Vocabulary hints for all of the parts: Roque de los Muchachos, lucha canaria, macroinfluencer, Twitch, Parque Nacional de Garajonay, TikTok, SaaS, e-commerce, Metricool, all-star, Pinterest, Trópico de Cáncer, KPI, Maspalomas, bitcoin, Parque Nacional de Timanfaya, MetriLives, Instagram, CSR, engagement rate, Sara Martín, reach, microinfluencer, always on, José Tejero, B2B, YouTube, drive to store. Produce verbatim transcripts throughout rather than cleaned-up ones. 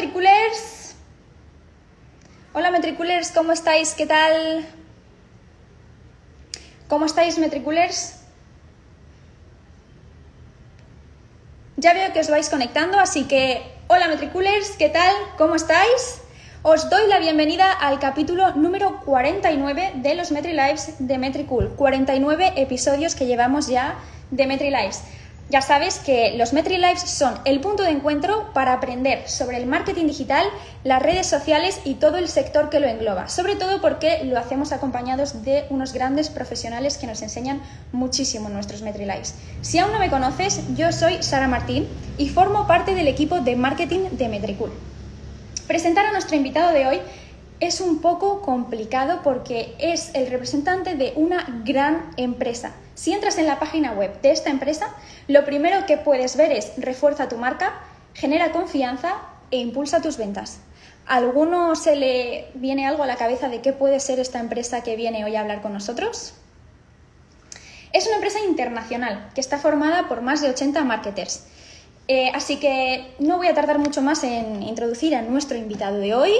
Metriculers. Hola Metriculers, ¿cómo estáis? ¿Qué tal? ¿Cómo estáis, Metriculers? Ya veo que os vais conectando, así que hola Metriculers, ¿qué tal? ¿Cómo estáis? Os doy la bienvenida al capítulo número cuarenta y nueve de los MetriLives de Metricool. cuarenta y nueve episodios que llevamos ya de MetriLives. Ya sabes que los MetriLives son el punto de encuentro para aprender sobre el marketing digital, las redes sociales y todo el sector que lo engloba. Sobre todo porque lo hacemos acompañados de unos grandes profesionales que nos enseñan muchísimo en nuestros MetriLives. Si aún no me conoces, yo soy Sara Martín y formo parte del equipo de marketing de Metricool. Presentar a nuestro invitado de hoy es un poco complicado porque es el representante de una gran empresa. Si entras en la página web de esta empresa, lo primero que puedes ver es refuerza tu marca, genera confianza e impulsa tus ventas. ¿A alguno se le viene algo a la cabeza de qué puede ser esta empresa que viene hoy a hablar con nosotros? Es una empresa internacional que está formada por más de ochenta marketers. Eh, así que no voy a tardar mucho más en introducir a nuestro invitado de hoy.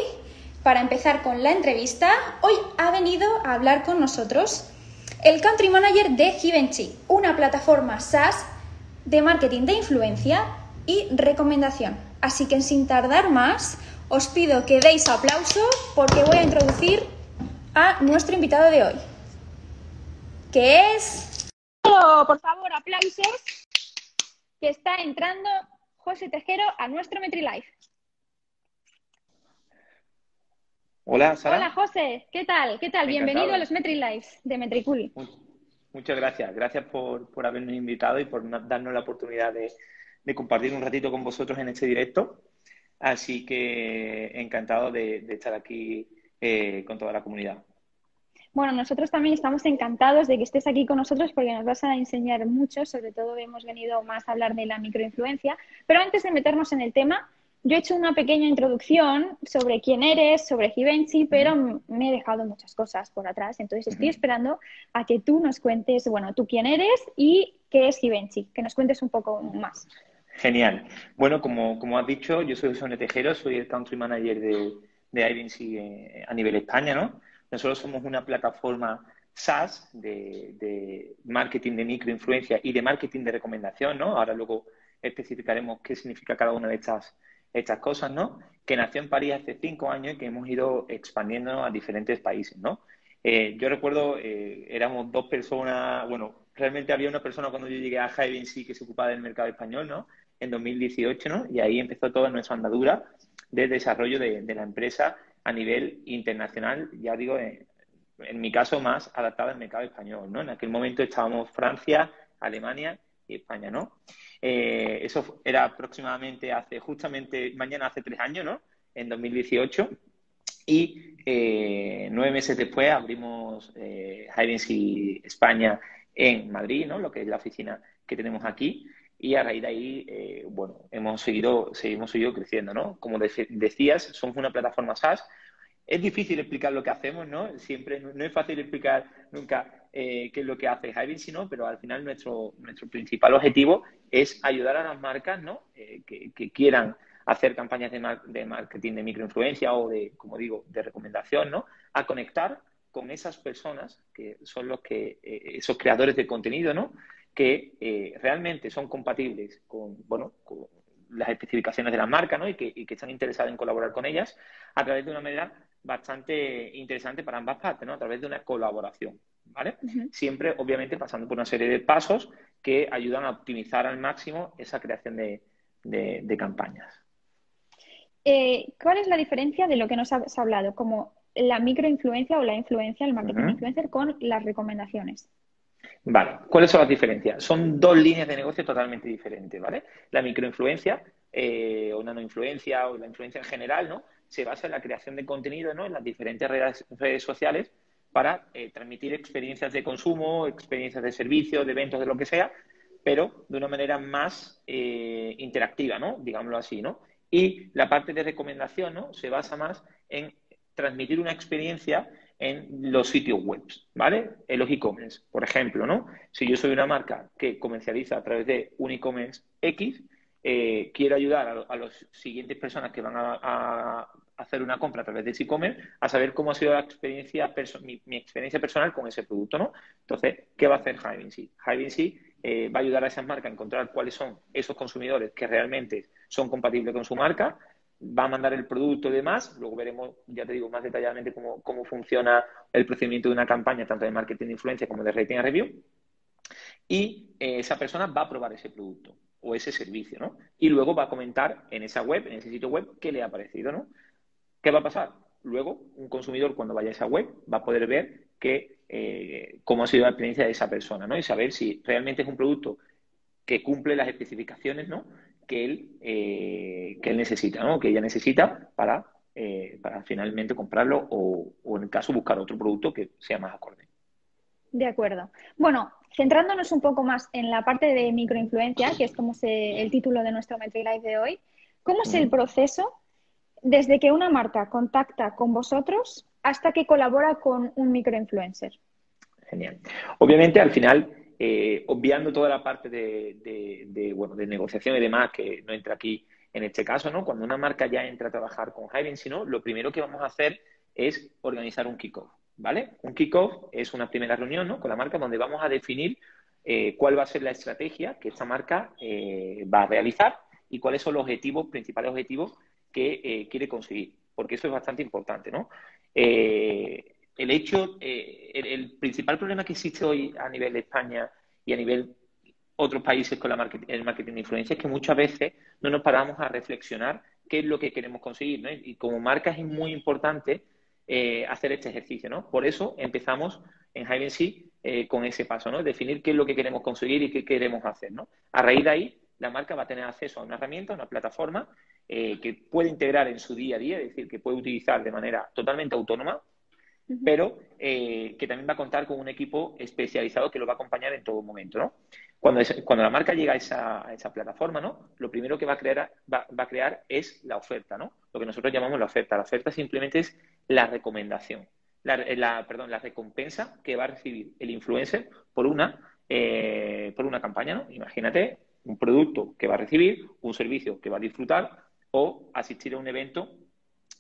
Para empezar con la entrevista, hoy ha venido a hablar con nosotros el Country Manager de Hivency, una plataforma SaaS de marketing de influencia y recomendación. Así que sin tardar más, os pido que deis aplauso porque voy a introducir a nuestro invitado de hoy, que es... Oh, por favor, aplausos. Que está entrando José Tejero a nuestro MetriLive. Hola, Sara. Hola, José. ¿Qué tal? ¿Qué tal? Encantado. Bienvenido a los MetriLives de Metricool. Muchas gracias. Gracias por, por habernos invitado y por darnos la oportunidad de, de compartir un ratito con vosotros en este directo. Así que encantado de, de estar aquí eh, con toda la comunidad. Bueno, nosotros también estamos encantados de que estés aquí con nosotros porque nos vas a enseñar mucho, sobre todo hemos venido más a hablar de la microinfluencia. Pero antes de meternos en el tema, yo he hecho una pequeña introducción sobre quién eres, sobre Hivency, pero me he dejado muchas cosas por atrás. Entonces estoy esperando a que tú nos cuentes, bueno, tú quién eres y qué es Hivency, que nos cuentes un poco más. Genial. Bueno, como, como has dicho, yo soy José Tejero, soy el Country Manager de, de Hivency eh, a nivel España, ¿no? Nosotros somos una plataforma SaaS de, de marketing de microinfluencia y de marketing de recomendación, ¿no? Ahora luego especificaremos qué significa cada una de estas, estas cosas, ¿no? Que nació en París hace cinco años y que hemos ido expandiéndonos a diferentes países, ¿no? Eh, yo recuerdo, eh, éramos dos personas, bueno, realmente había una persona cuando yo llegué a Hivency que se ocupaba del mercado español, ¿no? En dos mil dieciocho, ¿no? Y ahí empezó toda nuestra andadura de desarrollo de, de la empresa a nivel internacional, ya digo, en, en mi caso más adaptado al mercado español, ¿no? En aquel momento estábamos Francia, Alemania y España, ¿no? Eh, eso era aproximadamente hace, justamente mañana hace tres años, ¿no? En dos mil dieciocho y eh, nueve meses después abrimos eh, Hivency España en Madrid, ¿no? Lo que es la oficina que tenemos aquí. Y a raíz de ahí, eh, bueno, hemos seguido, seguimos seguido creciendo, ¿no? Como de decías, somos una plataforma SaaS. Es difícil explicar lo que hacemos, ¿no? Siempre no es fácil explicar nunca eh, qué es lo que hace Hivency, ¿no? Pero al final nuestro, nuestro principal objetivo es ayudar a las marcas, ¿no? Eh, que, que quieran hacer campañas de, mar de marketing de microinfluencia o de, como digo, de recomendación, ¿no? A conectar con esas personas que son los que, eh, esos creadores de contenido, ¿no? que eh, realmente son compatibles con, bueno, con las especificaciones de las marcas, ¿no? y, que, y que están interesadas en colaborar con ellas a través de una manera bastante interesante para ambas partes, ¿no? A través de una colaboración, ¿vale? Uh-huh. Siempre, obviamente, pasando por una serie de pasos que ayudan a optimizar al máximo esa creación de, de, de campañas. Eh, ¿Cuál es la diferencia de lo que nos has hablado, como la microinfluencia o la influencia, el marketing uh-huh. influencer, con las recomendaciones? Vale, ¿cuáles son las diferencias? Son dos líneas de negocio totalmente diferentes, ¿vale? La microinfluencia eh, o nanoinfluencia o la influencia en general, ¿no? Se basa en la creación de contenido, ¿no? En las diferentes redes, redes sociales para eh, transmitir experiencias de consumo, experiencias de servicios, de eventos, de lo que sea, pero de una manera más eh, interactiva, ¿no? Digámoslo así, ¿no? Y la parte de recomendación, ¿no? Se basa más en transmitir una experiencia en los sitios web, ¿vale? En los e-commerce, por ejemplo, ¿no? Si yo soy una marca que comercializa a través de un e-commerce X, eh, quiero ayudar a, a las siguientes personas que van a, a hacer una compra a través de e-commerce a saber cómo ha sido la experiencia mi, mi experiencia personal con ese producto, ¿no? Entonces, ¿qué va a hacer Hivency? Hivency eh, va a ayudar a esas marcas a encontrar cuáles son esos consumidores que realmente son compatibles con su marca, va a mandar el producto y demás. Luego veremos, ya te digo, más detalladamente cómo, cómo funciona el procedimiento de una campaña, tanto de marketing de influencia como de rating and review. Y eh, esa persona va a probar ese producto o ese servicio, ¿no? Y luego va a comentar en esa web, en ese sitio web, qué le ha parecido, ¿no? ¿Qué va a pasar? Luego, un consumidor, cuando vaya a esa web, va a poder ver que, eh, cómo ha sido la experiencia de esa persona, ¿no? Y saber si realmente es un producto que cumple las especificaciones, ¿no?, que él, eh, que él necesita, ¿no?, que ella necesita para, eh, para finalmente comprarlo o, o, en el caso, buscar otro producto que sea más acorde. De acuerdo. Bueno, centrándonos un poco más en la parte de microinfluencia, que es como se, el título de nuestro MetriLive de hoy, ¿cómo es el proceso desde que una marca contacta con vosotros hasta que colabora con un microinfluencer? Genial. Obviamente, al final, eh, obviando toda la parte de, de, de, bueno, de negociación y demás, que no entra aquí en este caso, ¿no? Cuando una marca ya entra a trabajar con Hivency, ¿no?, lo primero que vamos a hacer es organizar un kickoff, ¿vale? Un kickoff es una primera reunión, ¿no?, con la marca, donde vamos a definir eh, cuál va a ser la estrategia que esta marca eh, va a realizar y cuáles son los objetivos, principales objetivos que eh, quiere conseguir, porque eso es bastante importante, ¿no? Eh, el hecho, eh, el, el principal problema que existe hoy a nivel de España y a nivel otros países con la market, el marketing de influencia, es que muchas veces no nos paramos a reflexionar qué es lo que queremos conseguir, ¿no? Y como marcas es muy importante eh, hacer este ejercicio, ¿no? Por eso empezamos en Hivency eh, con ese paso, ¿no? Definir qué es lo que queremos conseguir y qué queremos hacer, ¿no? A raíz de ahí, la marca va a tener acceso a una herramienta, a una plataforma eh, que puede integrar en su día a día, es decir, que puede utilizar de manera totalmente autónoma, uh-huh, pero eh, que también va a contar con un equipo especializado que lo va a acompañar en todo momento, ¿no? Cuando, es, cuando la marca llega a esa, a esa plataforma, ¿no?, lo primero que va a, crear, va, va a crear es la oferta, ¿no? Lo que nosotros llamamos la oferta. La oferta simplemente es la recomendación, la, la, perdón, la recompensa que va a recibir el influencer por una, eh, por una campaña, ¿no? Imagínate, un producto que va a recibir, un servicio que va a disfrutar o asistir a un evento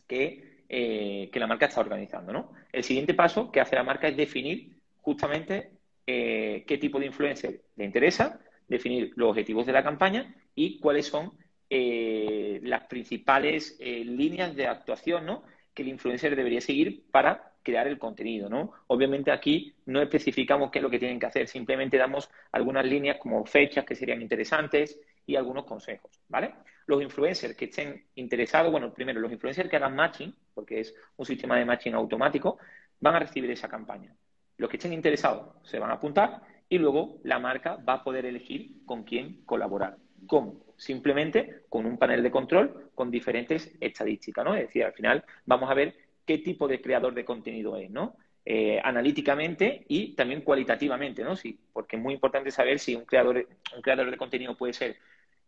que, eh, que la marca está organizando, ¿no? El siguiente paso que hace la marca es definir justamente eh, qué tipo de influencer le interesa, definir los objetivos de la campaña y cuáles son eh, las principales eh, líneas de actuación, ¿no?, que el influencer debería seguir para crear el contenido, ¿no? Obviamente aquí no especificamos qué es lo que tienen que hacer, simplemente damos algunas líneas como fechas que serían interesantes y algunos consejos, ¿vale? Los influencers que estén interesados, bueno, primero, los influencers que hagan matching, porque es un sistema de matching automático, van a recibir esa campaña. Los que estén interesados se van a apuntar y luego la marca va a poder elegir con quién colaborar. ¿Cómo? Simplemente con un panel de control con diferentes estadísticas, ¿no? Es decir, al final vamos a ver qué tipo de creador de contenido es, ¿no? Eh, analíticamente y también cualitativamente, ¿no? Sí, porque es muy importante saber si un creador, un creador de contenido puede ser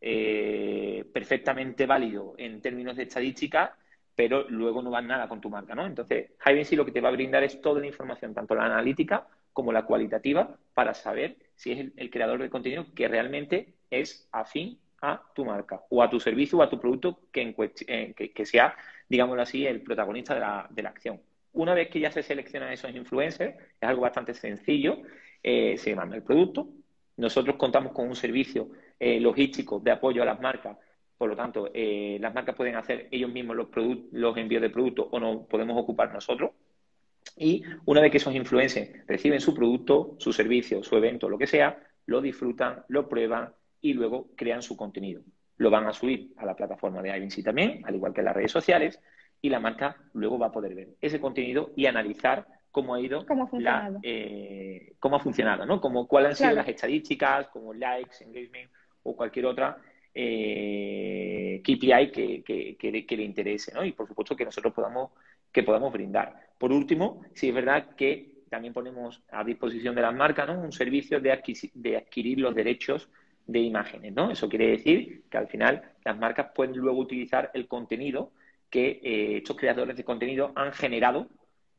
eh, perfectamente válido en términos de estadística, pero luego no va nada con tu marca, ¿no? Entonces, Hivency lo que te va a brindar es toda la información, tanto la analítica como la cualitativa, para saber si es el, el creador de contenido que realmente es afín a tu marca o a tu servicio o a tu producto que, en, eh, que, que sea, digámoslo así, el protagonista de la, de la acción. Una vez que ya se seleccionan esos influencers, es algo bastante sencillo, eh, se manda el producto. Nosotros contamos con un servicio eh, logístico de apoyo a las marcas, por lo tanto, eh, las marcas pueden hacer ellos mismos los, los envíos de productos o nos podemos ocupar nosotros. Y una vez que esos influencers reciben su producto, su servicio, su evento, lo que sea, lo disfrutan, lo prueban, y luego crean su contenido. Lo van a subir a la plataforma de Hivency también, al igual que en las redes sociales, y la marca luego va a poder ver ese contenido y analizar cómo ha ido, cómo ha la, eh, cómo ha funcionado, ¿no? Como, cuáles han sido, claro, las estadísticas, como likes, engagement o cualquier otra eh, K P I que, que, que, le, que le interese, ¿no? Y, por supuesto, que nosotros podamos, que podamos brindar. Por último, sí es verdad que también ponemos a disposición de las marcas, ¿no?, un servicio de, adquis de adquirir los derechos de imágenes, ¿no? Eso quiere decir que al final las marcas pueden luego utilizar el contenido que eh, estos creadores de contenido han generado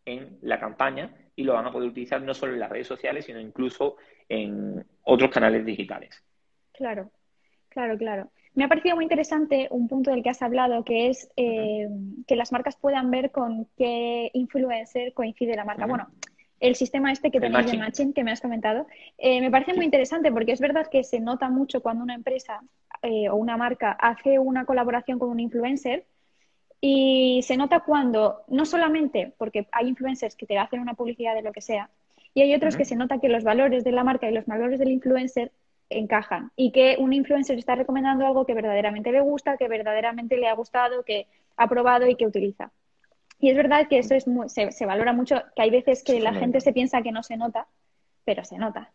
en la campaña y lo van a poder utilizar no solo en las redes sociales, sino incluso en otros canales digitales. Claro, claro, claro. Me ha parecido muy interesante un punto del que has hablado, que es eh, que las marcas puedan ver con qué influencer coincide la marca. Bueno, el sistema este que tenéis de matching que me has comentado, eh, me parece muy interesante porque es verdad que se nota mucho cuando una empresa eh, o una marca hace una colaboración con un influencer. Y se nota cuando, no solamente porque hay influencers que te hacen una publicidad de lo que sea, y hay otros uh-huh. que se nota que los valores de la marca y los valores del influencer encajan. Y que un influencer está recomendando algo que verdaderamente le gusta, que verdaderamente le ha gustado, que ha probado y que utiliza. Y es verdad que eso es muy, se, se valora mucho, que hay veces que la gente se piensa que no se nota, pero se nota.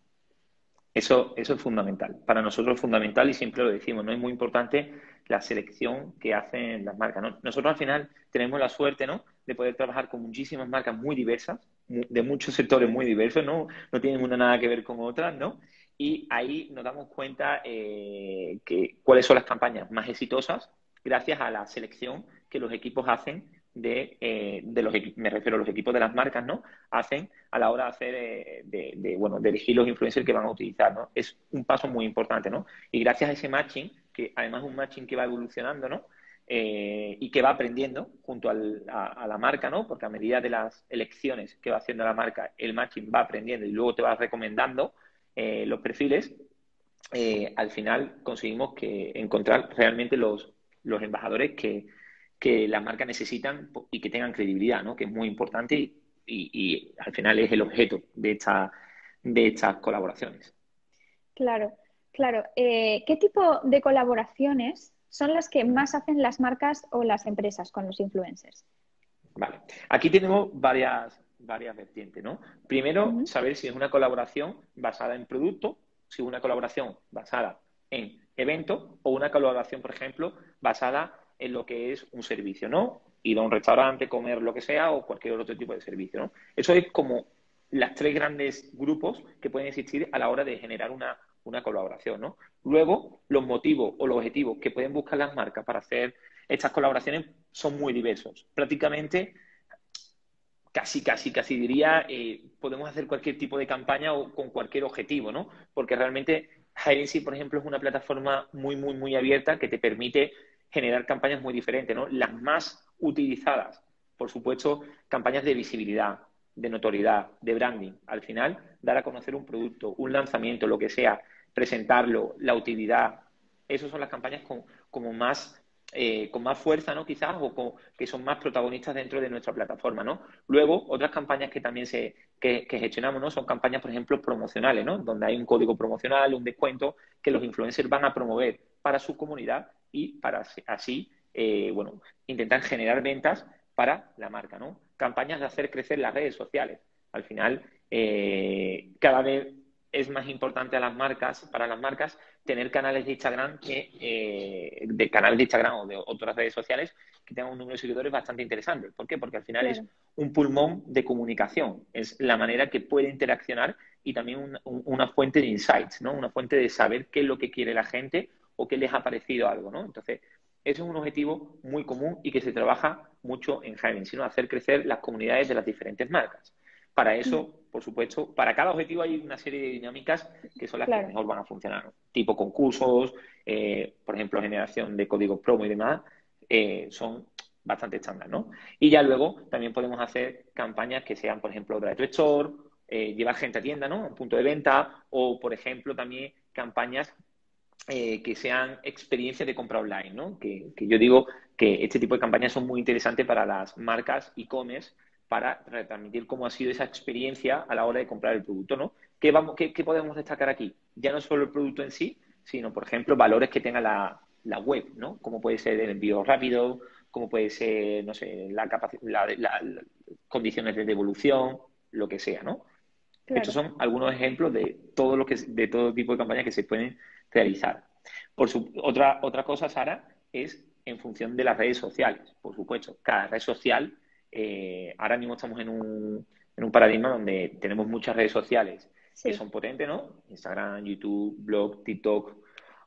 Eso, eso es fundamental. Para nosotros es fundamental y siempre lo decimos, ¿no? Es muy importante la selección que hacen las marcas, ¿no? Nosotros al final tenemos la suerte, ¿no?, de poder trabajar con muchísimas marcas muy diversas, de muchos sectores muy diversos, ¿no? No tienen una nada que ver con otras, ¿no? Y ahí nos damos cuenta eh, que cuáles son las campañas más exitosas gracias a la selección que los equipos hacen de, eh, de los me refiero a los equipos de las marcas, ¿no? Hacen a la hora de hacer eh, de, de bueno de elegir los influencers que van a utilizar, ¿no? Es un paso muy importante, ¿no? Y gracias a ese matching, que además es un matching que va evolucionando, ¿no? Eh, y que va aprendiendo junto al, a, a la marca, ¿no? Porque a medida de las elecciones que va haciendo la marca, el matching va aprendiendo y luego te va recomendando eh, los perfiles. Eh, al final conseguimos que encontrar realmente los, los embajadores que que las marcas necesitan y que tengan credibilidad, ¿no? Que es muy importante y, y, y al final es el objeto de, esta, de estas colaboraciones. Claro, claro. Eh, ¿qué tipo de colaboraciones son las que más hacen las marcas o las empresas con los influencers? Vale. Aquí tenemos varias, varias vertientes, ¿no? Primero, uh-huh. saber si es una colaboración basada en producto, si es una colaboración basada en evento o una colaboración, por ejemplo, basada en lo que es un servicio, ¿no? Ir a un restaurante, comer lo que sea o cualquier otro tipo de servicio, ¿no? Eso es como las tres grandes grupos que pueden existir a la hora de generar una, una colaboración, ¿no? Luego, los motivos o los objetivos que pueden buscar las marcas para hacer estas colaboraciones son muy diversos. Prácticamente, casi, casi, casi diría, eh, podemos hacer cualquier tipo de campaña o con cualquier objetivo, ¿no? Porque realmente Hivency, por ejemplo, es una plataforma muy, muy, muy abierta que te permite generar campañas muy diferentes, ¿no? Las más utilizadas, por supuesto, campañas de visibilidad, de notoriedad, de branding. Al final, dar a conocer un producto, un lanzamiento, lo que sea, presentarlo, la utilidad. Esas son las campañas con, como más, eh, con más fuerza, ¿no? Quizás, o con, que son más protagonistas dentro de nuestra plataforma, ¿no? Luego, otras campañas que también se que, que gestionamos, ¿no? Son campañas, por ejemplo, promocionales, ¿no? Donde hay un código promocional, un descuento que los influencers van a promover para su comunidad y para así, eh, bueno, intentar generar ventas para la marca, ¿no? Campañas de hacer crecer las redes sociales. Al final, eh, cada vez es más importante a las marcas, para las marcas, tener canales de Instagram, que, eh, de canales de Instagram o de otras redes sociales que tengan un número de seguidores bastante interesante. ¿Por qué? Porque al final [S2] Claro. [S1] Es un pulmón de comunicación. Es la manera que puede interaccionar y también un, un, una fuente de insights, ¿no? Una fuente de saber qué es lo que quiere la gente o que les ha parecido algo, ¿no? Entonces, eso es un objetivo muy común y que se trabaja mucho en Hivency, sino hacer crecer las comunidades de las diferentes marcas. Para eso, por supuesto, para cada objetivo hay una serie de dinámicas que son las claro. que mejor van a funcionar, ¿no? Tipo concursos, eh, por ejemplo, generación de códigos promo y demás, eh, son bastante estándar, ¿no? Y ya luego también podemos hacer campañas que sean, por ejemplo, drive to store, eh, llevar gente a tienda, ¿no? Un punto de venta, o, por ejemplo, también campañas Eh, que sean experiencias de compra online, ¿no? Que, que yo digo que este tipo de campañas son muy interesantes para las marcas e-commerce para retransmitir cómo ha sido esa experiencia a la hora de comprar el producto, ¿no? ¿Qué, vamos, qué, qué podemos destacar aquí? Ya no solo el producto en sí, sino, por ejemplo, valores que tenga la, la web, ¿no? Como puede ser el envío rápido, como puede ser, no sé, la capacidad, la, la, la, condiciones de devolución, lo que sea, ¿no? Claro. Estos son algunos ejemplos de todo lo que de todo tipo de campañas que se pueden realizar. Por su, otra, otra cosa, Sara, es en función de las redes sociales, por supuesto. Cada red social, eh, ahora mismo estamos en un, en un paradigma donde tenemos muchas redes sociales sí. que son potentes, ¿no? Instagram, YouTube, blog, TikTok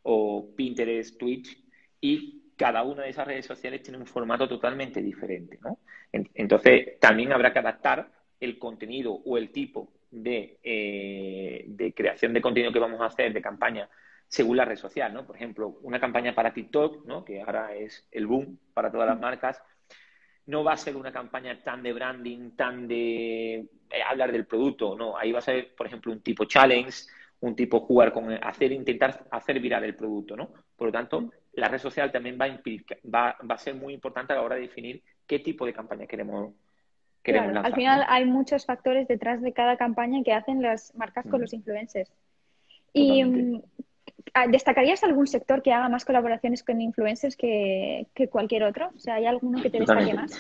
o Pinterest, Twitch, y cada una de esas redes sociales tiene un formato totalmente diferente, ¿no? Entonces, también habrá que adaptar el contenido o el tipo de, eh, de creación de contenido que vamos a hacer, de campaña, según la red social, ¿no? Por ejemplo, una campaña para TikTok, ¿no? Que ahora es el boom para todas las marcas, no va a ser una campaña tan de branding, tan de eh, hablar del producto, no. Ahí va a ser, por ejemplo, un tipo challenge, un tipo jugar con hacer, intentar hacer viral el producto, ¿no? Por lo tanto, la red social también va a, va, va a ser muy importante a la hora de definir qué tipo de campaña queremos, queremos claro, lanzar. Al final, ¿no? Hay muchos factores detrás de cada campaña que hacen las marcas con mm. los influencers. Totalmente. Y ¿destacarías algún sector que haga más colaboraciones con influencers que, que cualquier otro? O sea, ¿hay alguno que te destaque más?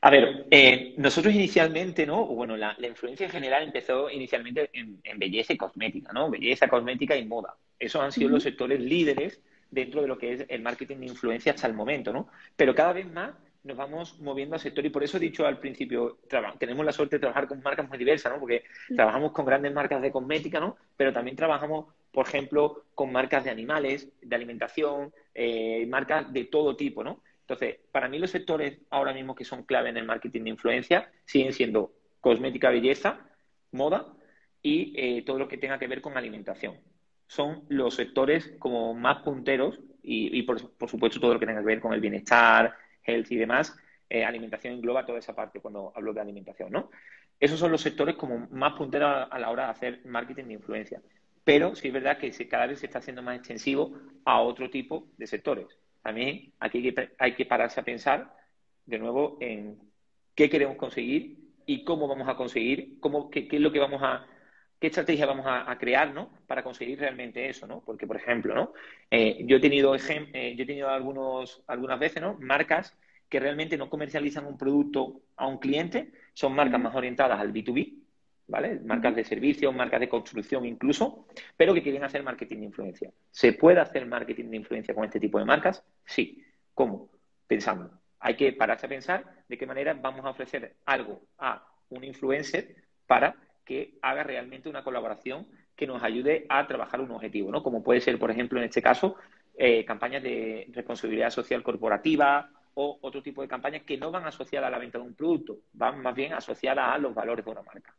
A ver, eh, nosotros inicialmente, ¿no? Bueno, la, la influencia en general empezó inicialmente en, en belleza y cosmética, ¿no? Belleza, cosmética y moda. Esos han sido uh-huh. los sectores líderes dentro de lo que es el marketing de influencia hasta el momento, ¿no? Pero cada vez más nos vamos moviendo al sector y por eso he dicho al principio, tenemos la suerte de trabajar con marcas muy diversas, ¿no? Porque uh-huh. trabajamos con grandes marcas de cosmética, ¿no? Pero también trabajamos, por ejemplo, con marcas de animales, de alimentación, eh, marcas de todo tipo, ¿no? Entonces, para mí los sectores ahora mismo que son clave en el marketing de influencia siguen siendo cosmética, belleza, moda y eh, todo lo que tenga que ver con alimentación. Son los sectores como más punteros y, y por, por supuesto, todo lo que tenga que ver con el bienestar, health y demás. Eh, alimentación engloba toda esa parte cuando hablo de alimentación, ¿no? Esos son los sectores como más punteros a, a la hora de hacer marketing de influencia. Pero sí es verdad que se, cada vez se está haciendo más extensivo a otro tipo de sectores. También aquí hay que, hay que pararse a pensar de nuevo en qué queremos conseguir y cómo vamos a conseguir, cómo, qué, qué es lo que vamos a, qué estrategia vamos a, a crear, ¿no? Para conseguir realmente eso, ¿no? Porque, por ejemplo, ¿no? Eh, yo he tenido ejem eh, yo he tenido algunos, algunas veces, ¿no? Marcas que realmente no comercializan un producto a un cliente, son marcas más orientadas al B dos B, ¿vale? Marcas de servicios, marcas de construcción incluso, pero que quieren hacer marketing de influencia. ¿Se puede hacer marketing de influencia con este tipo de marcas? Sí. ¿Cómo? Pensando. Hay que pararse a pensar de qué manera vamos a ofrecer algo a un influencer para que haga realmente una colaboración que nos ayude a trabajar un objetivo, ¿no? Como puede ser, por ejemplo, en este caso, eh, campañas de responsabilidad social corporativa o otro tipo de campañas que no van asociadas a la venta de un producto, van más bien asociadas a los valores de una marca.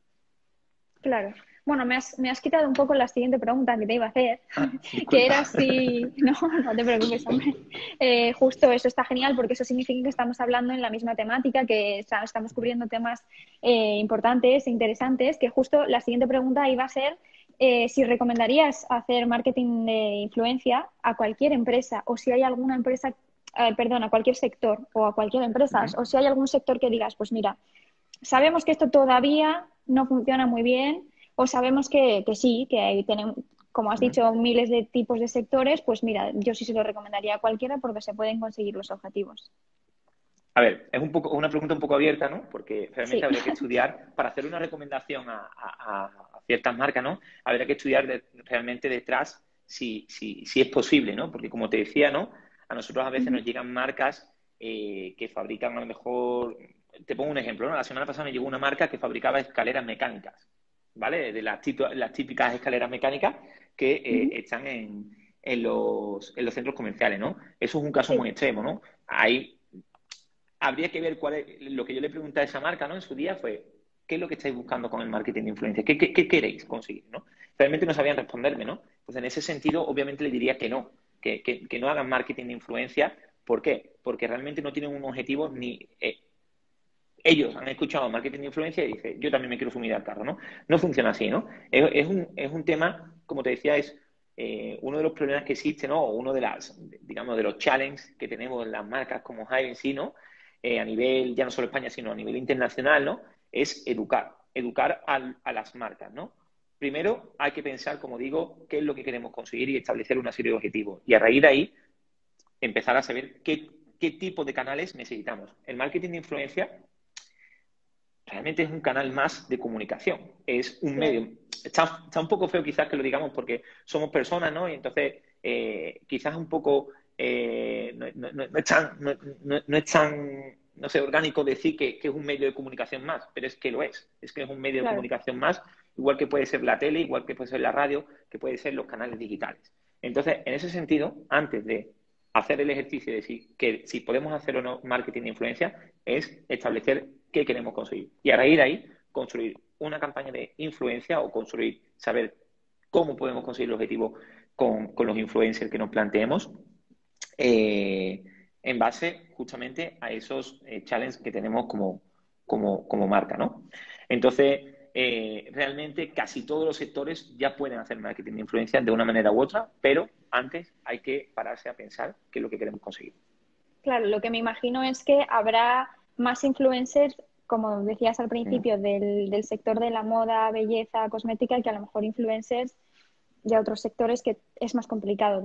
Claro. Bueno, me has, me has quitado un poco la siguiente pregunta que te iba a hacer, ah, que era si... No, no te preocupes, hombre. Eh, justo eso está genial porque eso significa que estamos hablando en la misma temática, que o sea, estamos cubriendo temas eh, importantes e interesantes, que justo la siguiente pregunta iba a ser eh, si recomendarías hacer marketing de influencia a cualquier empresa o si hay alguna empresa, eh, perdón, a cualquier sector o a cualquier empresa, uh-huh. o si hay algún sector que digas, pues mira, sabemos que esto todavía no funciona muy bien o sabemos que, que sí, que hay, tenemos, como has dicho, miles de tipos de sectores, pues mira, yo sí se lo recomendaría a cualquiera porque se pueden conseguir los objetivos. A ver, es un poco una pregunta un poco abierta, ¿no? Porque realmente sí. habría que estudiar, para hacer una recomendación a, a, a ciertas marcas, ¿no? Habría que estudiar de, realmente detrás si, si, si es posible, ¿no? Porque como te decía, ¿no? A nosotros a veces mm-hmm. nos llegan marcas eh, que fabrican a lo mejor... Te pongo un ejemplo, ¿no? La semana pasada me llegó una marca que fabricaba escaleras mecánicas, ¿vale? De las, las típicas escaleras mecánicas que eh, uh-huh. están en, en, los, en los centros comerciales, ¿no? Eso es un caso sí. muy extremo, ¿no? Ahí habría que ver cuál es... Lo que yo le pregunté a esa marca, ¿no? En su día fue, ¿qué es lo que estáis buscando con el marketing de influencia? ¿Qué, qué, qué queréis conseguir, no? Realmente no sabían responderme, ¿no? Pues en ese sentido, obviamente le diría que no, que, que, que no hagan marketing de influencia. ¿Por qué? Porque realmente no tienen un objetivo ni... Eh, Ellos han escuchado marketing de influencia y dicen, yo también me quiero sumir al carro, ¿no? No funciona así, ¿no? Es, es, un, es un tema, como te decía, es eh, uno de los problemas que existe, ¿no? O uno de las, digamos, de los challenges que tenemos en las marcas como Hivency, ¿no? Eh, a nivel, ya no solo España, sino a nivel internacional, ¿no? Es educar, educar al, a las marcas, ¿no? Primero hay que pensar, como digo, qué es lo que queremos conseguir y establecer una serie de objetivos. Y a raíz de ahí, empezar a saber qué, qué tipo de canales necesitamos. El marketing de influencia... Realmente es un canal más de comunicación, es un medio. Está, está un poco feo quizás que lo digamos porque somos personas, ¿no? Y entonces eh, quizás un poco eh, no, no, no es tan, no, no, no es tan, no sé, orgánico decir que, que es un medio de comunicación más, pero es que lo es. Es que es un medio claro. de comunicación más, igual que puede ser la tele, igual que puede ser la radio, que puede ser los canales digitales. Entonces, en ese sentido, antes de hacer el ejercicio de decir que si podemos hacer o no marketing de influencia, es establecer qué queremos conseguir. Y a raíz de ahí, construir una campaña de influencia o construir, saber cómo podemos conseguir el objetivo con, con los influencers que nos planteemos, eh, en base justamente a esos eh, challenges que tenemos como, como, como marca, ¿no? Entonces, eh, realmente casi todos los sectores ya pueden hacer marketing de influencia de una manera u otra, pero antes hay que pararse a pensar qué es lo que queremos conseguir. Claro, lo que me imagino es que habrá más influencers, como decías al principio, del, del sector de la moda, belleza, cosmética, que a lo mejor influencers de otros sectores que es más complicado,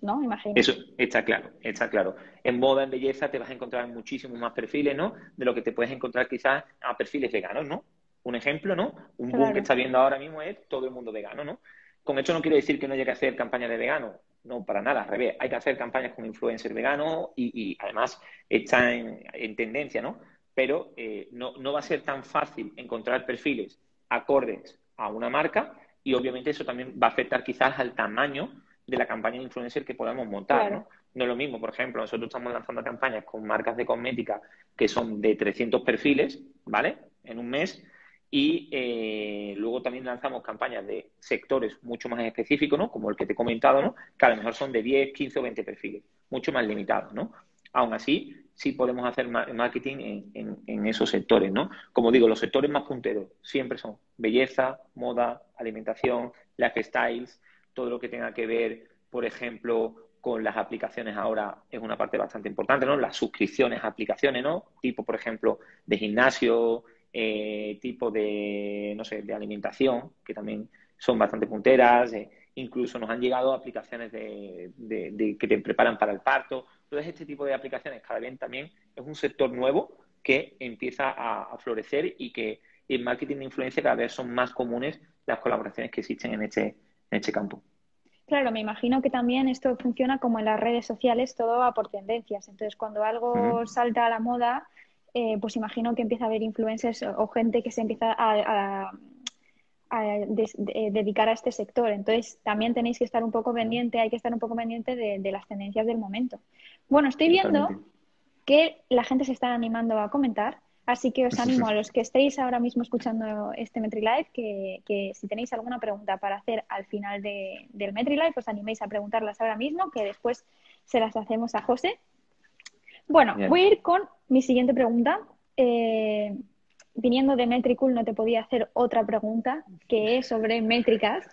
¿no? Imagino. Eso está claro, está claro. En moda, en belleza, te vas a encontrar muchísimos más perfiles, ¿no? De lo que te puedes encontrar quizás a perfiles veganos, ¿no? Un ejemplo, ¿no? Un claro. boom que está viendo ahora mismo es todo el mundo vegano, ¿no? Con esto no quiero decir que no haya que hacer campañas de vegano. No, para nada, al revés. Hay que hacer campañas con influencers veganos y, y además está en, en tendencia, ¿no? Pero eh, no, no va a ser tan fácil encontrar perfiles acordes a una marca y obviamente eso también va a afectar quizás al tamaño de la campaña de influencer que podamos montar, claro. ¿no? No es lo mismo, por ejemplo, nosotros estamos lanzando campañas con marcas de cosmética que son de trescientos perfiles, ¿vale? En un mes. Y eh, luego también lanzamos campañas de sectores mucho más específicos, ¿no? Como el que te he comentado, ¿no? Que a lo mejor son de diez, quince o veinte perfiles, mucho más limitados, ¿no? Aún así, sí podemos hacer marketing en, en, en esos sectores, ¿no? Como digo, los sectores más punteros siempre son belleza, moda, alimentación, lifestyles, todo lo que tenga que ver, por ejemplo, con las aplicaciones ahora es una parte bastante importante, ¿no? Las suscripciones a aplicaciones, ¿no? Tipo, por ejemplo, de gimnasio... Eh, tipo de, no sé, de alimentación, que también son bastante punteras, eh, incluso nos han llegado aplicaciones de, de, de, que te preparan para el parto. Entonces, este tipo de aplicaciones cada vez también es un sector nuevo que empieza a, a florecer y que en marketing de influencia cada vez son más comunes las colaboraciones que existen en este, en este campo. Claro, me imagino que también esto funciona como en las redes sociales, todo va por tendencias. Entonces, cuando algo uh-huh. salta a la moda... Eh, pues imagino que empieza a haber influencers o, o gente que se empieza a, a, a des, de, dedicar a este sector. Entonces, también tenéis que estar un poco pendiente, hay que estar un poco pendiente de, de las tendencias del momento. Bueno, estoy viendo que la gente se está animando a comentar, así que os animo a los que estéis ahora mismo escuchando este MetriLive, que, que si tenéis alguna pregunta para hacer al final de, del MetriLive, os animéis a preguntarlas ahora mismo, que después se las hacemos a José. Bueno, bien. Voy a ir con mi siguiente pregunta. Eh, viniendo de Metricool no te podía hacer otra pregunta que es sobre métricas.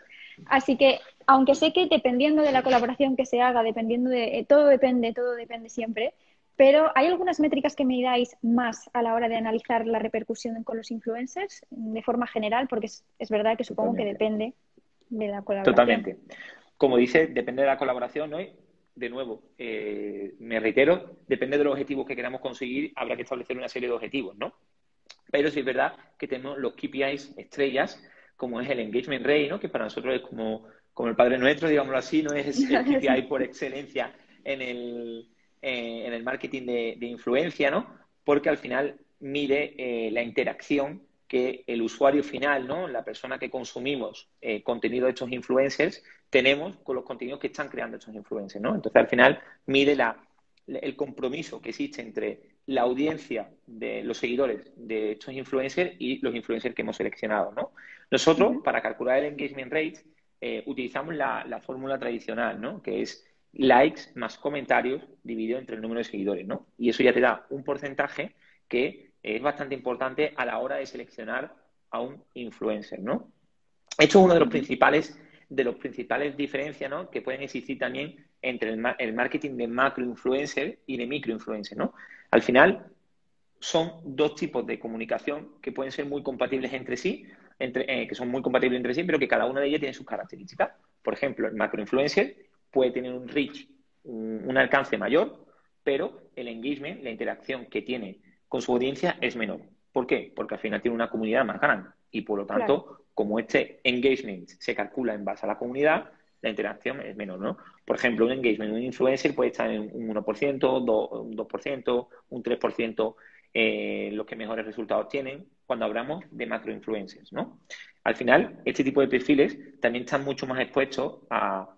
Así que, aunque sé que dependiendo de la colaboración que se haga, dependiendo de eh, todo depende, todo depende siempre, pero ¿hay algunas métricas que miráis más a la hora de analizar la repercusión con los influencers de forma general? Porque es, es verdad que supongo Totalmente. que depende de la colaboración. Totalmente. Como dice, depende de la colaboración, ¿no? De nuevo, eh, me reitero, depende de los objetivos que queramos conseguir, habrá que establecer una serie de objetivos, ¿no? Pero sí es verdad que tenemos los K P Is estrellas, como es el engagement rate, ¿no? Que para nosotros es como, como el padre nuestro, digámoslo así, ¿no? Es el K P I por excelencia en el, eh, en el marketing de, de influencia, ¿no? Porque al final mide eh, la interacción que el usuario final, ¿no? La persona que consumimos eh, contenido de estos influencers, tenemos con los contenidos que están creando estos influencers, ¿no? Entonces, al final, mide la, el compromiso que existe entre la audiencia de los seguidores de estos influencers y los influencers que hemos seleccionado, ¿no? Nosotros, uh-huh. para calcular el engagement rate, eh, utilizamos la, la fórmula tradicional, ¿no? Que es likes más comentarios dividido entre el número de seguidores, ¿no? Y eso ya te da un porcentaje que... es bastante importante a la hora de seleccionar a un influencer, ¿no? Esto es uno de los principales, de los principales diferencias, ¿no? Que pueden existir también entre el, el marketing de macroinfluencer y de microinfluencer, ¿no? Al final, son dos tipos de comunicación que pueden ser muy compatibles entre sí, entre, eh, que son muy compatibles entre sí, pero que cada una de ellas tiene sus características. Por ejemplo, el macroinfluencer puede tener un reach, un, un alcance mayor, pero el engagement, la interacción que tiene con su audiencia es menor. ¿Por qué? Porque al final tiene una comunidad más grande y, por lo tanto, claro. como este engagement se calcula en base a la comunidad, la interacción es menor, ¿no? Por ejemplo, un engagement, un influencer puede estar en un uno por ciento, un dos por ciento, un tres por ciento, eh, los que mejores resultados tienen cuando hablamos de macroinfluencers, ¿no? Al final, este tipo de perfiles también están mucho más expuestos a,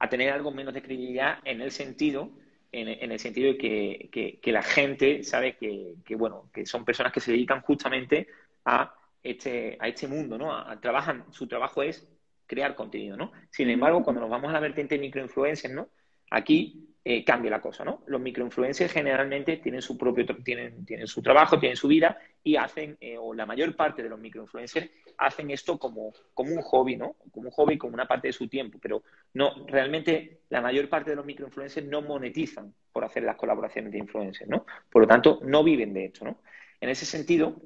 a tener algo menos de credibilidad en el sentido... En, en el sentido de que, que, que la gente sabe que, que, bueno, que son personas que se dedican justamente a este, a este mundo, ¿no? A, a, trabajan, su trabajo es crear contenido, ¿no? Sin embargo, cuando nos vamos a la vertiente de microinfluencers, ¿no? Aquí eh, cambia la cosa, ¿no? Los microinfluencers generalmente tienen su propio, tienen, tienen su trabajo, tienen su vida y hacen, eh, o la mayor parte de los microinfluencers hacen esto como, como un hobby, ¿no? Como un hobby, como una parte de su tiempo, pero no, realmente la mayor parte de los microinfluencers no monetizan por hacer las colaboraciones de influencers, ¿no? Por lo tanto, no viven de esto, ¿no? En ese sentido,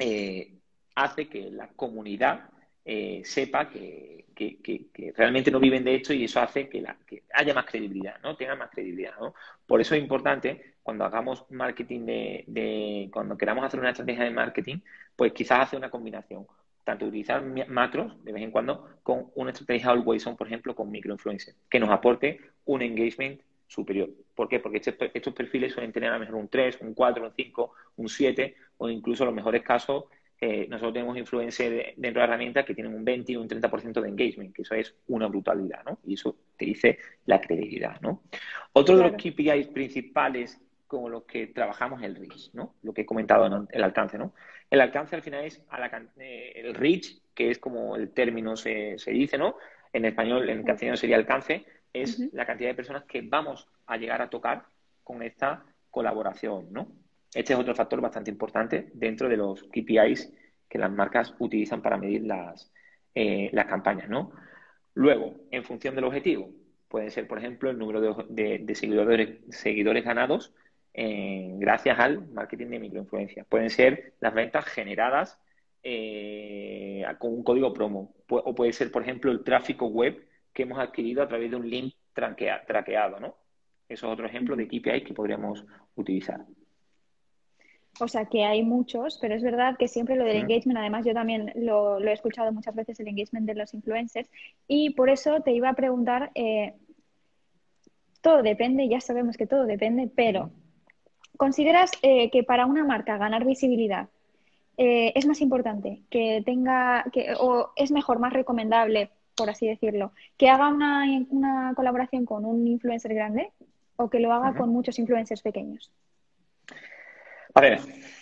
eh, hace que la comunidad Eh, sepa que, que, que, que realmente no viven de esto y eso hace que, la, que haya más credibilidad, ¿no? Tenga más credibilidad, ¿no? Por eso es importante cuando hagamos marketing de, de... Cuando queramos hacer una estrategia de marketing, pues quizás hace una combinación. Tanto utilizar macros de vez en cuando con una estrategia always on, por ejemplo, con microinfluencer, que nos aporte un engagement superior. ¿Por qué? Porque este, estos perfiles suelen tener a lo mejor un tres, un cuatro, un cinco, un siete o incluso en los mejores casos... Eh, nosotros tenemos influencers dentro de la herramienta que tienen un veinte y un treinta por ciento de engagement, que eso es una brutalidad, ¿no? Y eso te dice la credibilidad, ¿no? Otro claro. de los K P Is principales con los que trabajamos es el reach, ¿no? Lo que he comentado en el alcance, ¿no? El alcance al final es a la, eh, el reach, que es como el término se, se dice, ¿no? En español, en castellano sería alcance, es uh-huh. la cantidad de personas que vamos a llegar a tocar con esta colaboración, ¿no? Este es otro factor bastante importante dentro de los K P Is que las marcas utilizan para medir las, eh, las campañas, ¿no? Luego, en función del objetivo, puede ser, por ejemplo, el número de, de, de seguidores, seguidores ganados eh, gracias al marketing de microinfluencia. Pueden ser las ventas generadas eh, con un código promo. O puede ser, por ejemplo, el tráfico web que hemos adquirido a través de un link traquea, traqueado, ¿no? Eso es otro ejemplo de K P Is que podríamos utilizar. O sea, que hay muchos, pero es verdad que siempre lo del engagement, además yo también lo, lo he escuchado muchas veces, el engagement de los influencers, y por eso te iba a preguntar, eh, todo depende, ya sabemos que todo depende, pero ¿consideras eh, que para una marca ganar visibilidad eh, es más importante que tenga, que, o es mejor, más recomendable, por así decirlo, que haga una, una colaboración con un influencer grande o que lo haga uh-huh. con muchos influencers pequeños? A ver,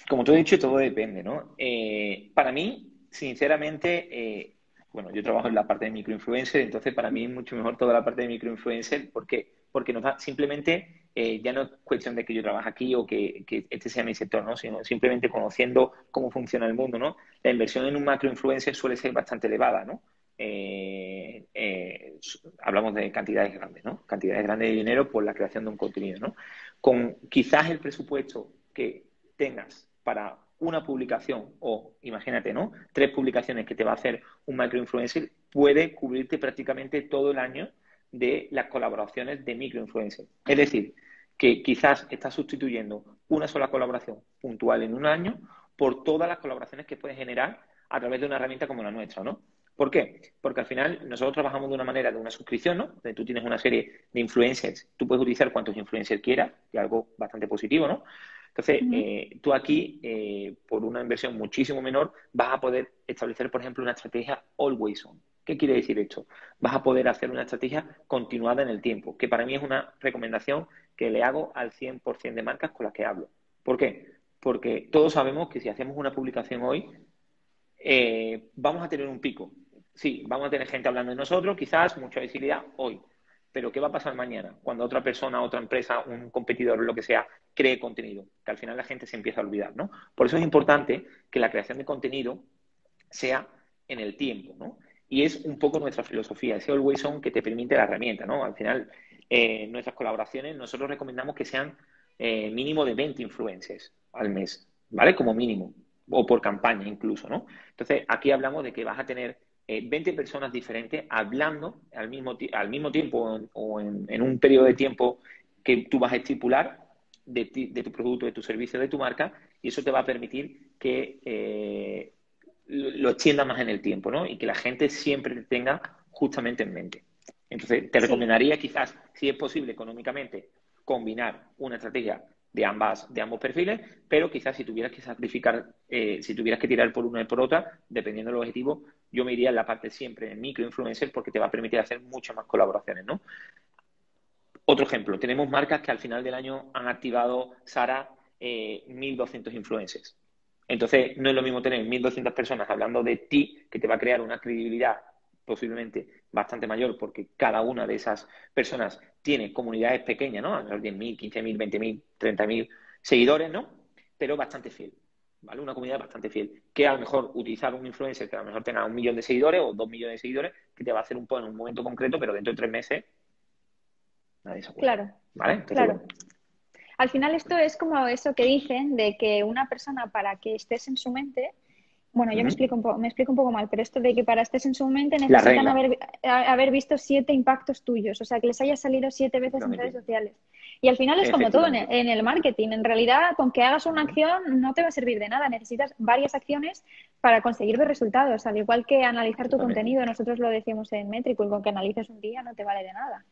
como tú has dicho, todo depende, ¿no? Eh, para mí, sinceramente, eh, bueno, yo trabajo en la parte de microinfluencer, entonces para mí es mucho mejor toda la parte de microinfluencer. ¿Por qué? Porque nos da, simplemente eh, ya no es cuestión de que yo trabaje aquí o que, que este sea mi sector, ¿no? Sino simplemente conociendo cómo funciona el mundo, ¿no? La inversión en un macroinfluencer suele ser bastante elevada, ¿no? Eh, eh, hablamos de cantidades grandes, ¿no? Cantidades grandes de dinero por la creación de un contenido, ¿no? Con quizás el presupuesto que tengas para una publicación o, imagínate, ¿no? Tres publicaciones que te va a hacer un microinfluencer puede cubrirte prácticamente todo el año de las colaboraciones de microinfluencer. Es decir, que quizás estás sustituyendo una sola colaboración puntual en un año por todas las colaboraciones que puedes generar a través de una herramienta como la nuestra, ¿no? ¿Por qué? Porque al final nosotros trabajamos de una manera, de una suscripción, ¿no? Donde tú tienes una serie de influencers, tú puedes utilizar cuantos influencers quieras, y algo bastante positivo, ¿no? Entonces, uh-huh. eh, tú aquí, eh, por una inversión muchísimo menor, vas a poder establecer, por ejemplo, una estrategia always on. ¿Qué quiere decir esto? Vas a poder hacer una estrategia continuada en el tiempo, que para mí es una recomendación que le hago al cien por ciento de marcas con las que hablo. ¿Por qué? Porque todos sabemos que si hacemos una publicación hoy, eh, vamos a tener un pico. Sí, vamos a tener gente hablando de nosotros, quizás mucha visibilidad hoy. Pero ¿qué va a pasar mañana? Cuando otra persona, otra empresa, un competidor, lo que sea, cree contenido. Que al final la gente se empieza a olvidar, ¿no? Por eso es importante que la creación de contenido sea en el tiempo, ¿no? Y es un poco nuestra filosofía, ese always on que te permite la herramienta, ¿no? Al final, eh, nuestras colaboraciones, nosotros recomendamos que sean eh, mínimo de veinte influencers al mes, ¿vale? Como mínimo. O por campaña incluso, ¿no? Entonces, aquí hablamos de que vas a tener veinte personas diferentes hablando al mismo, al mismo tiempo o en, en un periodo de tiempo que tú vas a estipular de, ti, de tu producto, de tu servicio, de tu marca, y eso te va a permitir que eh, lo extienda más en el tiempo, ¿no? Y que la gente siempre te tenga justamente en mente. Entonces, te recomendaría sí. quizás, si es posible económicamente, combinar una estrategia de ambas, de ambos perfiles, pero quizás si tuvieras que sacrificar, eh, si tuvieras que tirar por una y por otra, dependiendo del objetivo, yo me iría en la parte siempre de microinfluencer porque te va a permitir hacer muchas más colaboraciones, ¿no? Otro ejemplo, tenemos marcas que al final del año han activado, Sara, eh, mil doscientos influencers. Entonces, no es lo mismo tener mil doscientas personas hablando de ti, que te va a crear una credibilidad posiblemente bastante mayor, porque cada una de esas personas tiene comunidades pequeñas, ¿no? A los diez mil, quince mil, veinte mil, treinta mil seguidores, ¿no? Pero bastante fiel, ¿vale? Una comunidad bastante fiel, que a lo mejor utilizar un influencer que a lo mejor tenga un millón de seguidores o dos millones de seguidores, que te va a hacer un post en un momento concreto, pero dentro de tres meses nadie se acuerda. Claro, ¿vale? Entonces, claro. Al final esto es como eso que dicen de que una persona para que estés en su mente, bueno, yo uh-huh. me, explico un poco, me explico un poco mal, pero esto de que para estés en su mente necesitan haber, haber visto siete impactos tuyos, o sea, que les haya salido siete veces en redes sociales. Y al final es como todo en el, en el marketing. En realidad, con que hagas una acción no te va a servir de nada. Necesitas varias acciones para conseguir los resultados, al igual que analizar tu Totalmente. contenido. Nosotros lo decimos en Metricool, con que analices un día no te vale de nada.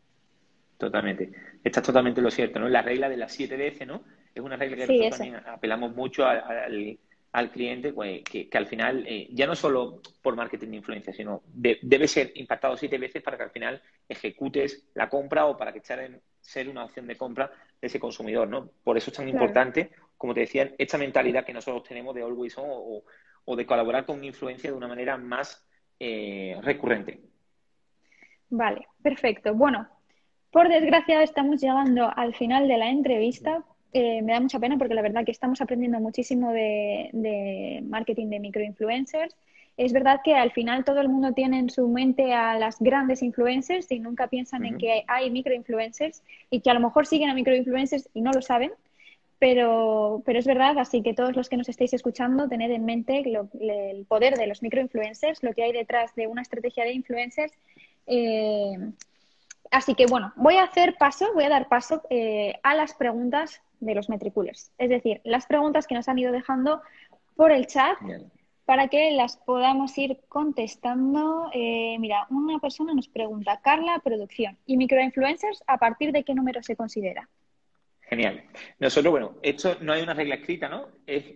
Totalmente. Está totalmente lo cierto, ¿no? La regla de las siete veces, ¿no? Es una regla que sí, nosotros eso. también apelamos mucho al, al, al cliente, pues, que, que al final, eh, ya no solo por marketing de influencia, sino de, debe ser impactado siete veces para que al final ejecutes la compra o para que echen... ser una opción de compra de ese consumidor, ¿no? Por eso es tan claro. importante, como te decía, esta mentalidad que nosotros tenemos de always on o, o de colaborar con influencia de una manera más eh, recurrente. Vale, perfecto. Bueno, por desgracia estamos llegando al final de la entrevista. Eh, me da mucha pena porque la verdad que estamos aprendiendo muchísimo de, de marketing de microinfluencers. Es verdad que al final todo el mundo tiene en su mente a las grandes influencers y nunca piensan Uh-huh. en que hay microinfluencers y que a lo mejor siguen a microinfluencers y no lo saben, pero, pero es verdad, así que todos los que nos estéis escuchando, tened en mente lo, el poder de los microinfluencers, lo que hay detrás de una estrategia de influencers. Eh, así que bueno, voy a hacer paso, voy a dar paso eh, a las preguntas de los metricoolers, es decir, las preguntas que nos han ido dejando por el chat. Bien. Para que las podamos ir contestando. Eh, mira, una persona nos pregunta, Carla, producción y microinfluencers, ¿a partir de qué número se considera? Genial. Nosotros, bueno, esto no hay una regla escrita, ¿no? Es,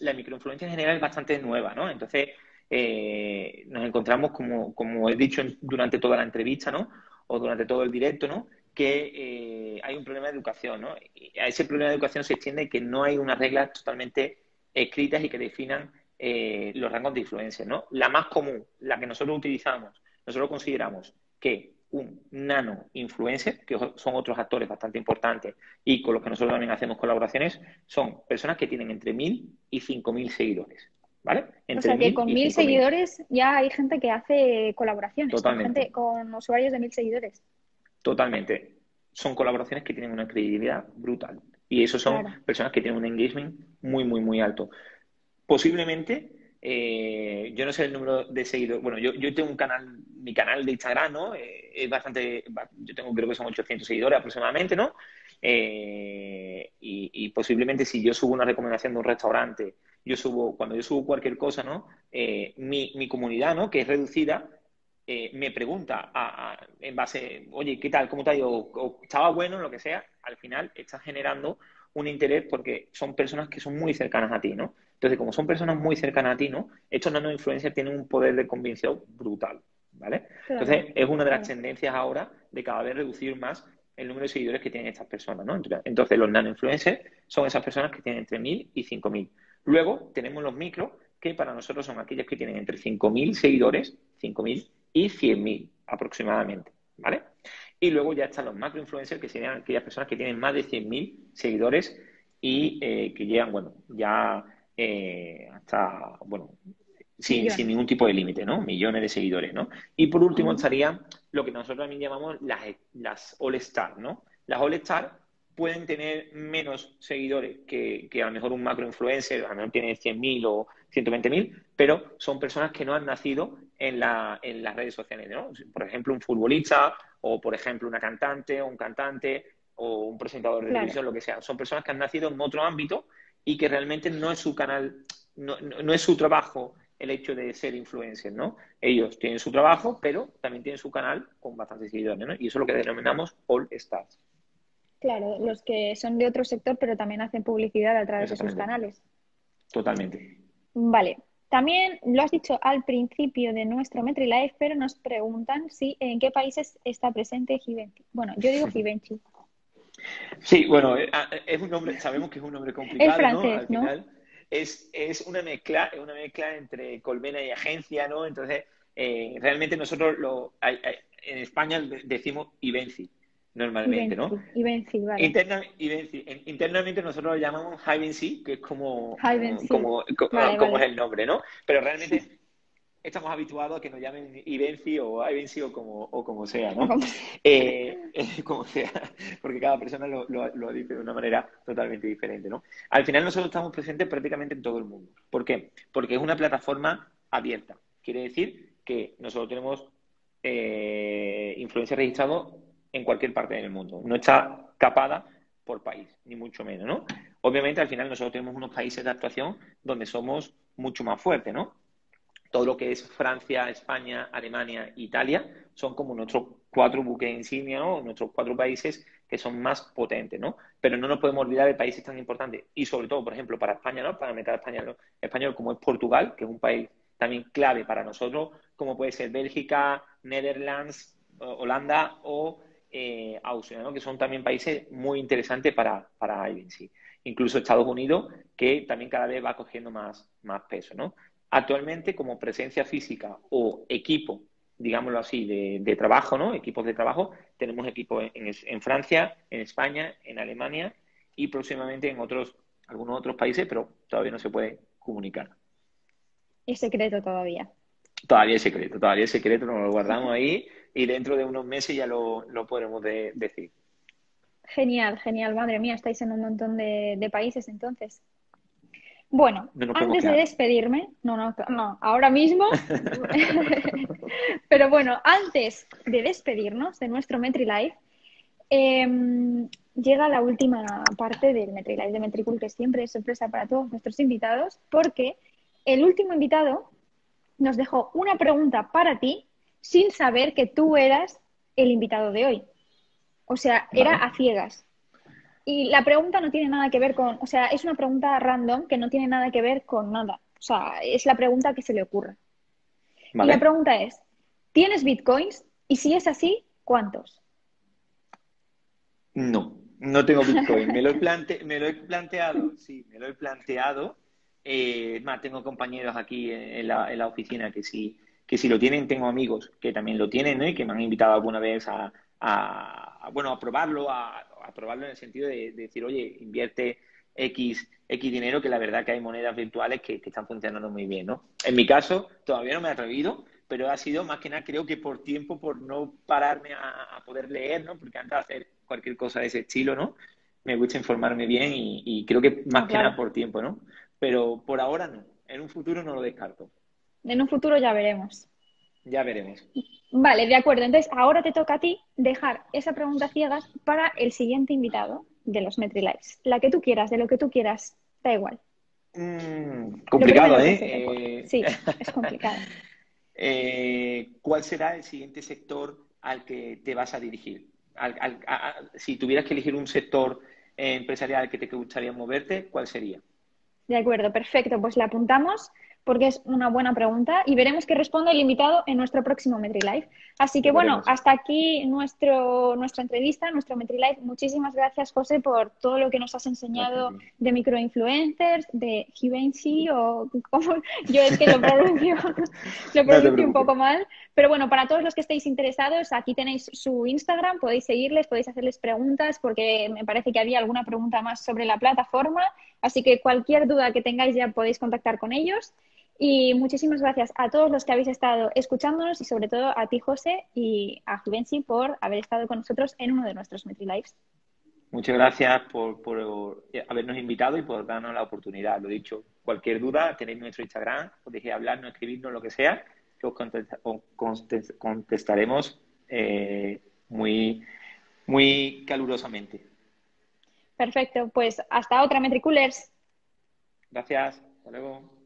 la microinfluencia en general es bastante nueva, ¿no? Entonces, eh, nos encontramos, como, como he dicho en, durante toda la entrevista, ¿no? O durante todo el directo, ¿no? Que eh, hay un problema de educación, ¿no? Y a ese problema de educación se extiende que no hay unas reglas totalmente escritas y que definan Eh, los rangos de influencia, ¿no? La más común, la que nosotros utilizamos, nosotros consideramos que un nanoinfluencer, que son otros actores bastante importantes y con los que nosotros también hacemos colaboraciones, son personas que tienen entre mil y cinco mil seguidores, ¿vale? Entre o sea que con mil seguidores ya hay gente que hace colaboraciones. Totalmente. Con, gente, con usuarios de mil seguidores. Totalmente. Son colaboraciones que tienen una credibilidad brutal y esos son claro. personas que tienen un engagement muy, muy, muy alto. Posiblemente, eh, yo no sé el número de seguidores. Bueno, yo, yo tengo un canal, mi canal de Instagram, ¿no? Eh, es bastante, yo tengo creo que son ochocientos seguidores aproximadamente, ¿no? Eh, y, y posiblemente si yo subo una recomendación de un restaurante, yo subo, cuando yo subo cualquier cosa, ¿no? Eh, mi, mi comunidad, ¿no? Que es reducida, eh, me pregunta a, a, en base, oye, ¿qué tal? ¿Cómo te ha ido? O, ¿estaba bueno? Lo que sea. Al final está generando un interés porque son personas que son muy cercanas a ti, ¿no? Entonces, como son personas muy cercanas a ti, ¿no? Estos nanoinfluencers tienen un poder de convicción brutal, ¿vale? Claro, Entonces, es una de las claro. tendencias ahora de cada vez reducir más el número de seguidores que tienen estas personas, ¿no? Entonces, los nanoinfluencers son esas personas que tienen entre mil y cinco mil. Luego, tenemos los micros, que para nosotros son aquellos que tienen entre cinco mil seguidores, cinco mil y cien mil aproximadamente, ¿vale? Y luego ya están los macroinfluencers, que serían aquellas personas que tienen más de cien mil seguidores y eh, que llegan, bueno, ya... Eh, hasta, bueno, sin, sin ningún tipo de límite, ¿no? Millones de seguidores, ¿no? Y por último estarían lo que nosotros también llamamos las, las all-star, ¿no? Las all-star pueden tener menos seguidores que, que a lo mejor un macroinfluencer, a lo mejor tiene cien mil o ciento veinte mil, pero son personas que no han nacido en, la, en las redes sociales, ¿no? Por ejemplo, un futbolista o, por ejemplo, una cantante o un cantante o un presentador de televisión, claro. lo que sea. Son personas que han nacido en otro ámbito y que realmente no es su canal, no, no, no es su trabajo el hecho de ser influencer, ¿no? Ellos tienen su trabajo, pero también tienen su canal con bastantes seguidores, ¿no? Y eso es lo que denominamos all-stars. Claro, los que son de otro sector, pero también hacen publicidad a través de sus canales. Totalmente. Vale. También lo has dicho al principio de nuestro MetriLive, pero nos preguntan si en qué países está presente Hivency. Bueno, yo digo Hivency. Sí, bueno, es un nombre, sabemos que es un nombre complicado, es francés, ¿no? Al final, ¿no? Es, es una mezcla, es una mezcla entre colmena y agencia, ¿no? Entonces, eh, realmente nosotros lo, en España decimos Hivency normalmente, Hivency, ¿no? Hivency, vale. Interna, Hivency. Internamente nosotros lo llamamos Hivency, que es como, Hivency. como, como, vale, como vale. es el nombre, ¿no? Pero realmente sí. estamos habituados a que nos llamen Hivency o Hivency o como, o como sea, ¿no? Como sea. Eh, eh, como sea, porque cada persona lo, lo, lo dice de una manera totalmente diferente, ¿no? Al final nosotros estamos presentes prácticamente en todo el mundo. ¿Por qué? Porque es una plataforma abierta. Quiere decir que nosotros tenemos eh, influencers registrados en cualquier parte del mundo. No está capada por país, ni mucho menos, ¿no? Obviamente, al final nosotros tenemos unos países de actuación donde somos mucho más fuertes, ¿no? Todo lo que es Francia, España, Alemania, Italia, son como nuestros cuatro buques insignia, ¿no? Nuestros cuatro países que son más potentes, ¿no? Pero no nos podemos olvidar de países tan importantes. Y sobre todo, por ejemplo, para España, ¿no? Para meter español, español como es Portugal, que es un país también clave para nosotros, como puede ser Bélgica, Netherlands, Holanda o eh, Austria, ¿no? Que son también países muy interesantes para, para Hivency. Incluso Estados Unidos, que también cada vez va cogiendo más, más peso, ¿no? Actualmente, como presencia física o equipo, digámoslo así, de, de trabajo, ¿no? Equipos de trabajo, tenemos equipos en, en Francia, en España, en Alemania y próximamente en otros algunos otros países, pero todavía no se puede comunicar. Es secreto todavía. Todavía es secreto, todavía es secreto, nos lo guardamos ahí y dentro de unos meses ya lo, lo podremos de, decir. Genial, genial, madre mía, estáis en un montón de, de países entonces. Bueno, no antes de despedirme, no, no, no, ahora mismo, pero bueno, antes de despedirnos de nuestro MetriLive, eh, llega la última parte del MetriLive de Metricool, que siempre es sorpresa para todos nuestros invitados, porque el último invitado nos dejó una pregunta para ti sin saber que tú eras el invitado de hoy. O sea, era vale. a ciegas. Y la pregunta no tiene nada que ver con... O sea, es una pregunta random que no tiene nada que ver con nada. O sea, es la pregunta que se le ocurra. Vale. Y la pregunta es, ¿tienes bitcoins? Y si es así, ¿cuántos? No, no tengo bitcoin. Me lo he, plante me lo he planteado, sí, me lo he planteado. Eh, más, tengo compañeros aquí en la, en la oficina que sí, que sí lo tienen. Tengo amigos que también lo tienen, ¿no? Y que me han invitado alguna vez a... A, bueno, a probarlo, a, a probarlo en el sentido de, de decir, oye, invierte X, X dinero, que la verdad que hay monedas virtuales que, que están funcionando muy bien, ¿no? En mi caso, todavía no me he atrevido, pero ha sido más que nada, creo que por tiempo, por no pararme a, a poder leer, ¿no? Porque antes de hacer cualquier cosa de ese estilo, ¿no? Me gusta informarme bien y, y creo que más ah, que claro. nada por tiempo, ¿no? Pero por ahora no. En un futuro no lo descarto. En un futuro ya veremos. Ya veremos. Vale, de acuerdo. Entonces, ahora te toca a ti dejar esa pregunta ciegas para el siguiente invitado de los MetriLives. La que tú quieras, de lo que tú quieras, da igual. Mm, complicado, ¿eh? eh... Sí, es complicado. eh, ¿Cuál será el siguiente sector al que te vas a dirigir? Al, al, a, a, si tuvieras que elegir un sector eh, empresarial al que te gustaría moverte, ¿cuál sería? De acuerdo, perfecto. Pues la apuntamos, porque es una buena pregunta y veremos qué responde el invitado en nuestro próximo MetriLive. Así que, bueno, hasta aquí nuestro, nuestra entrevista, nuestro MetriLive. Muchísimas gracias, José, por todo lo que nos has enseñado de microinfluencers, de Hivency, o como yo es que lo pronuncio, lo pronuncio no un poco mal. Pero bueno, para todos los que estéis interesados, aquí tenéis su Instagram, podéis seguirles, podéis hacerles preguntas, porque me parece que había alguna pregunta más sobre la plataforma. Así que cualquier duda que tengáis ya podéis contactar con ellos. Y muchísimas gracias a todos los que habéis estado escuchándonos y sobre todo a ti, José, y a Hivency por haber estado con nosotros en uno de nuestros MetriLives. Muchas gracias por, por habernos invitado y por darnos la oportunidad. Lo dicho, cualquier duda tenéis nuestro Instagram, os dejéis hablarnos, escribirnos, lo que sea, que os, contesta, os contest, contestaremos eh, muy, muy calurosamente. Perfecto, pues hasta otra, MetriCoolers. Gracias, hasta luego.